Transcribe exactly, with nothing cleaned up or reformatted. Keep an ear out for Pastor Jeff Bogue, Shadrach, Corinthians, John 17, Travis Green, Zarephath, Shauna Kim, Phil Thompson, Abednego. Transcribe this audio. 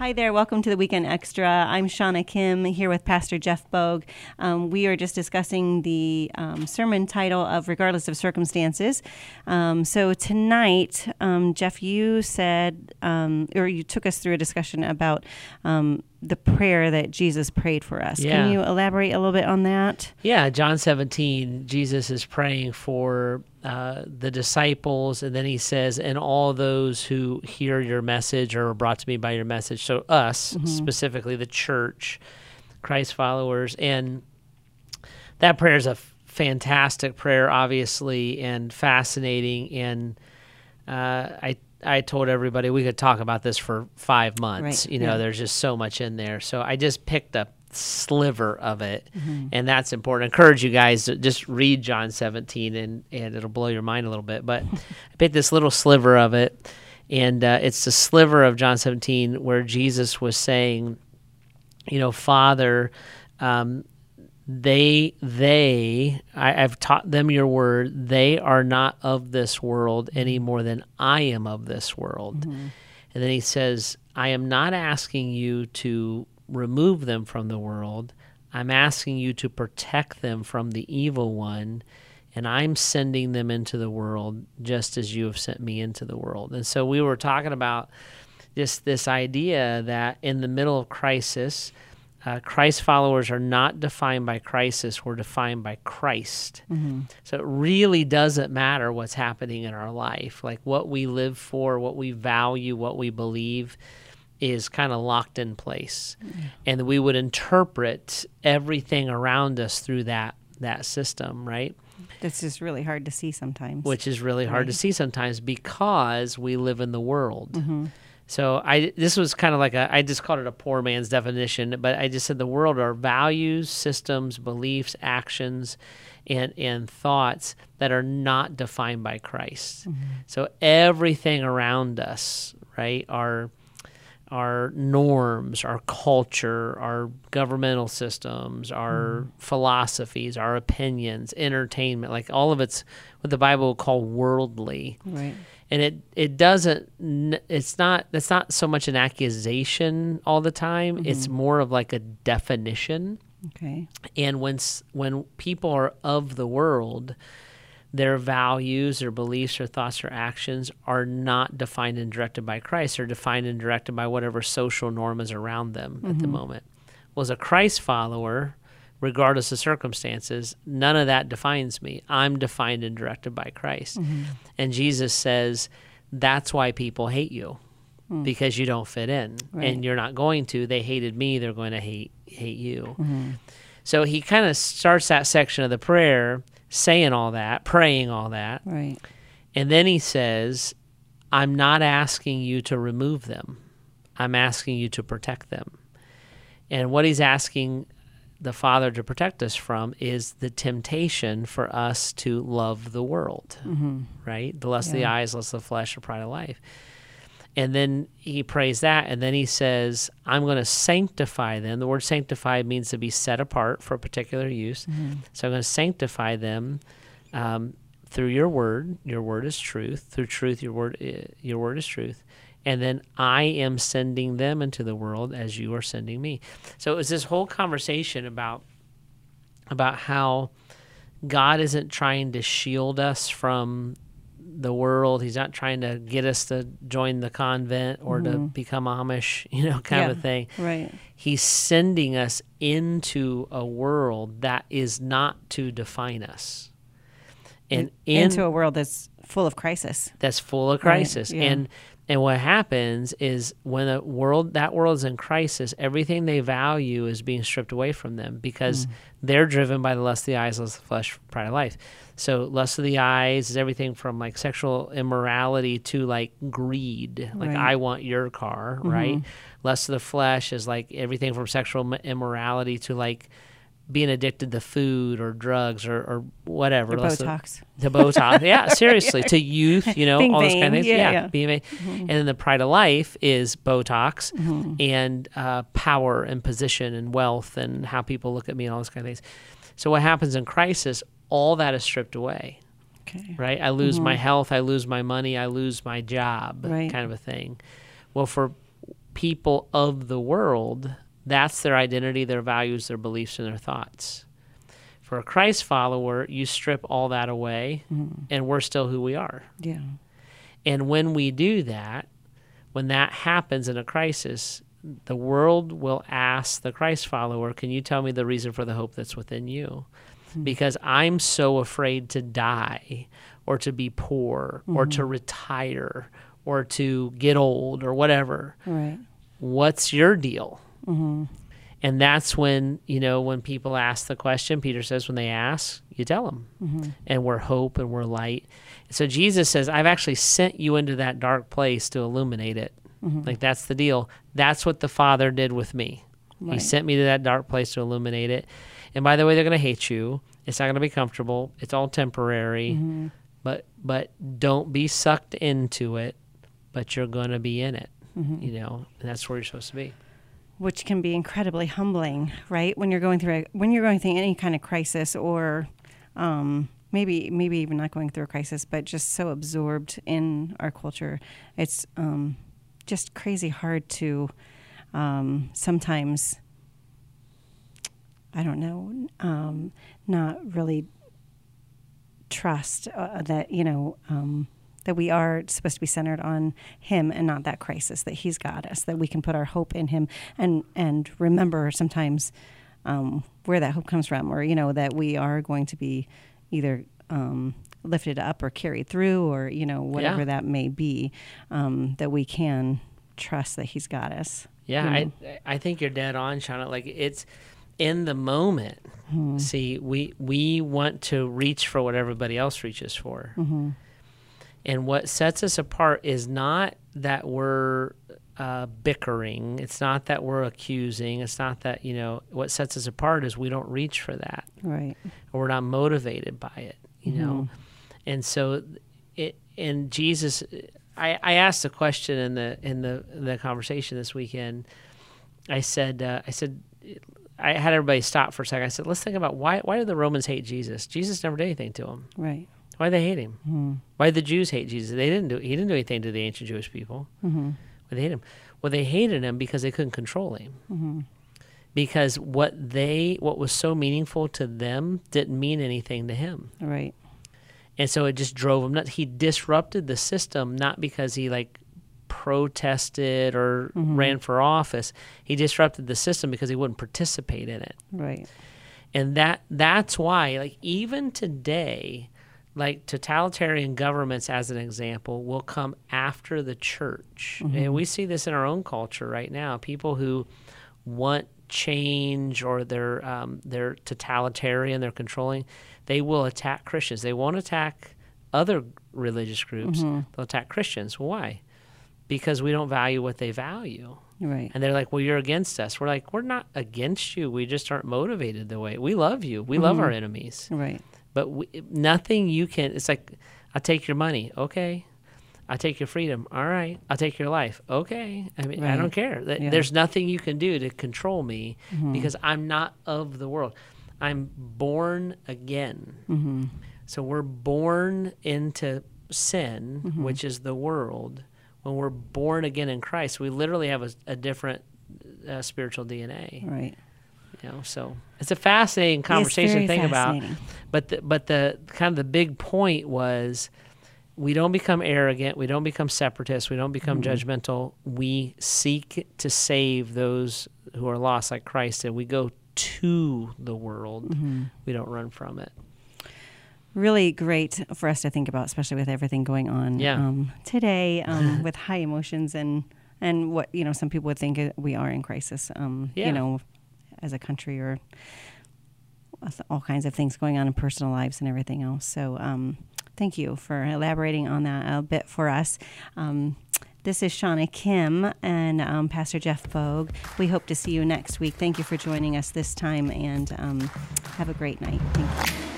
Hi there, welcome to the Weekend Extra. I'm Shauna Kim here with Pastor Jeff Bogue. Um, we are just discussing the um, sermon title of Regardless of Circumstances. Um, so tonight, um, Jeff, you said, um, or you took us through a discussion about um, the prayer that Jesus prayed for us. Yeah. Can you elaborate a little bit on that? Yeah, John seventeen, Jesus is praying for Uh, the disciples, and then he says, and all those who hear your message or are brought to me by your message. So us, mm-hmm. specifically the church, Christ followers. And that prayer is a f- fantastic prayer, obviously, and fascinating. And uh, I I told everybody we could talk about this for five months. Right. You know, yeah. There's just so much in there. So I just picked up sliver of it, mm-hmm. and that's important. I encourage you guys to just read John seventeen, and, and it'll blow your mind a little bit. But I picked this little sliver of it, and uh, it's the sliver of John seventeen where Jesus was saying, you know, Father, um, they, they, I, I've taught them your word. They are not of this world any more than I am of this world. Mm-hmm. And then he says, I am not asking you to remove them from the world. I'm asking you to protect them from the evil one, and I'm sending them into the world just as you have sent me into the world. And so we were talking about this, this idea that in the middle of crisis, uh, Christ followers are not defined by crisis, we're defined by Christ. Mm-hmm. So it really doesn't matter what's happening in our life, like what we live for, what we value, what we believe is kind of locked in place. Mm-hmm. And we would interpret everything around us through that that system, right? That's just really hard to see sometimes. Which is really right. hard to see sometimes because we live in the world. Mm-hmm. So I this was kind of like a, I just called it a poor man's definition, but I just said the world are values, systems, beliefs, actions, and and thoughts that are not defined by Christ. Mm-hmm. So everything around us, right, are our norms, our culture, our governmental systems, our mm. philosophies, our opinions, entertainment, like all of it's what the Bible would call worldly. Right. And it, it doesn't, it's not, that's not so much an accusation all the time. Mm-hmm. It's more of like a definition. Okay. And when, when people are of the world, their values, their beliefs, their thoughts, or actions are not defined and directed by Christ. They're defined and directed by whatever social norm is around them mm-hmm. at the moment. Well, as a Christ follower, regardless of circumstances, none of that defines me. I'm defined and directed by Christ. Mm-hmm. And Jesus says, that's why people hate you, mm. because you don't fit in. Right. And you're not going to. They hated me. They're going to hate, hate you. Mm-hmm. So he kind of starts that section of the prayer saying all that, praying all that. Right. And then he says, I'm not asking you to remove them. I'm asking you to protect them. And what he's asking the Father to protect us from is the temptation for us to love the world, mm-hmm. right? The lust yeah. of the eyes, lust of the flesh, or pride of life. And then he prays that, and then he says, I'm going to sanctify them. The word sanctify means to be set apart for a particular use. Mm-hmm. So I'm going to sanctify them um, through your word. Your word is truth. Through truth, your word, your word is truth. And then I am sending them into the world as you are sending me. So it was this whole conversation about, about how God isn't trying to shield us from the world. He's not trying to get us to join the convent or mm-hmm. to become Amish, you know, kind yeah, of a thing. Right. He's sending us into a world that is not to define us. And in, into a world that's full of crisis. That's full of crisis. Right. Yeah. And and what happens is when a world that world is in crisis, everything they value is being stripped away from them because mm. they're driven by the lust of the eyes, lust of the flesh, pride of life. So lust of the eyes is everything from like sexual immorality to like greed, like right. I want your car, mm-hmm. right? Lust of the flesh is like everything from sexual immorality to like being addicted to food or drugs or, or whatever. To Botox. Of, to Botox, yeah, seriously. To youth, you know, Bing all those kind of things. Yeah, yeah, yeah. Being vain. Mm-hmm. And then the pride of life is Botox mm-hmm. and uh, power and position and wealth and how people look at me and all those kind of things. So what happens in crisis, all that is stripped away, okay. right? I lose mm-hmm. my health, I lose my money, I lose my job, right. kind of a thing. Well, for people of the world, that's their identity, their values, their beliefs, and their thoughts. For a Christ follower, you strip all that away, mm. and we're still who we are. Yeah. And when we do that, when that happens in a crisis, the world will ask the Christ follower, can you tell me the reason for the hope that's within you? Mm. Because I'm so afraid to die or to be poor mm-hmm. or to retire or to get old or whatever. Right. What's your deal? Mm-hmm. And that's when, you know, when people ask the question, Peter says, when they ask, you tell them. Mm-hmm. And we're hope and we're light. So Jesus says, I've actually sent you into that dark place to illuminate it. Mm-hmm. Like, that's the deal. That's what the Father did with me. Right. He sent me to that dark place to illuminate it. And by the way, they're going to hate you. It's not going to be comfortable. It's all temporary. Mm-hmm. But but don't be sucked into it, but you're going to be in it, mm-hmm. you know, and that's where you're supposed to be. Which can be incredibly humbling, right? When you're going through a, when you're going through any kind of crisis, or um, maybe maybe even not going through a crisis, but just so absorbed in our culture, it's um, just crazy hard to um, sometimes, I don't know, um, not really trust uh, that you know. Um, that we are supposed to be centered on him and not that crisis, that he's got us, that we can put our hope in him and, and remember sometimes um, where that hope comes from, or, you know, that we are going to be either um, lifted up or carried through, or, you know, whatever yeah. that may be, um, that we can trust that he's got us. Yeah, you know? I, I think you're dead on, Shauna. Like, it's in the moment. Mm-hmm. See, we, we want to reach for what everybody else reaches for. Mm-hmm. And what sets us apart is not that we're uh, bickering. It's not that we're accusing. It's not that, you know, what sets us apart is we don't reach for that. Right. Or we're not motivated by it, you mm-hmm. know. And so, it, and Jesus, I, I asked a question in the in the, the conversation this weekend. I said, uh, I said, I had everybody stop for a second. I said, let's think about why, why do the Romans hate Jesus? Jesus never did anything to them. Right. Why did they hate him? Mm-hmm. Why did the Jews hate Jesus? They didn't do. He didn't do anything to the ancient Jewish people. Mm-hmm. Why did they hate him? Well, they hated him because they couldn't control him. Mm-hmm. Because what they, what was so meaningful to them, didn't mean anything to him. Right. And so it just drove him nuts. He disrupted the system, not because he like protested or mm-hmm. ran for office. He disrupted the system because he wouldn't participate in it. Right. And that that's why, like, even today. Like, totalitarian governments, as an example, will come after the church. Mm-hmm. And we see this in our own culture right now. People who want change, or they're, um, they're totalitarian, they're controlling, they will attack Christians. They won't attack other religious groups. Mm-hmm. They'll attack Christians. Why? Because we don't value what they value. Right. And they're like, well, you're against us. We're like, we're not against you. We just aren't motivated the way. We love you. We mm-hmm. love our enemies. Right. But we, nothing you can, it's like, I'll take your money. Okay. I'll take your freedom. All right. I'll take your life. Okay. I mean, right. I don't care. Yeah. There's nothing you can do to control me mm-hmm. because I'm not of the world. I'm born again. Mm-hmm. So we're born into sin, mm-hmm. which is the world. When we're born again in Christ, we literally have a, a different uh, spiritual D N A. Right. You know, so it's a fascinating conversation to think about, but the, but the kind of the big point was, we don't become arrogant, we don't become separatists, we don't become mm-hmm. judgmental. We seek to save those who are lost, like Christ did. We go to the world, mm-hmm. we don't run from it. Really great for us to think about, especially with everything going on yeah. um, today, um, with high emotions and and what you know some people would think we are in crisis. Um, yeah. You know. As a country, or all kinds of things going on in personal lives and everything else. So um, thank you for elaborating on that a bit for us. Um, this is Shauna Kim and um, Pastor Jeff Bogue. We hope to see you next week. Thank you for joining us this time, and um, have a great night. Thank you.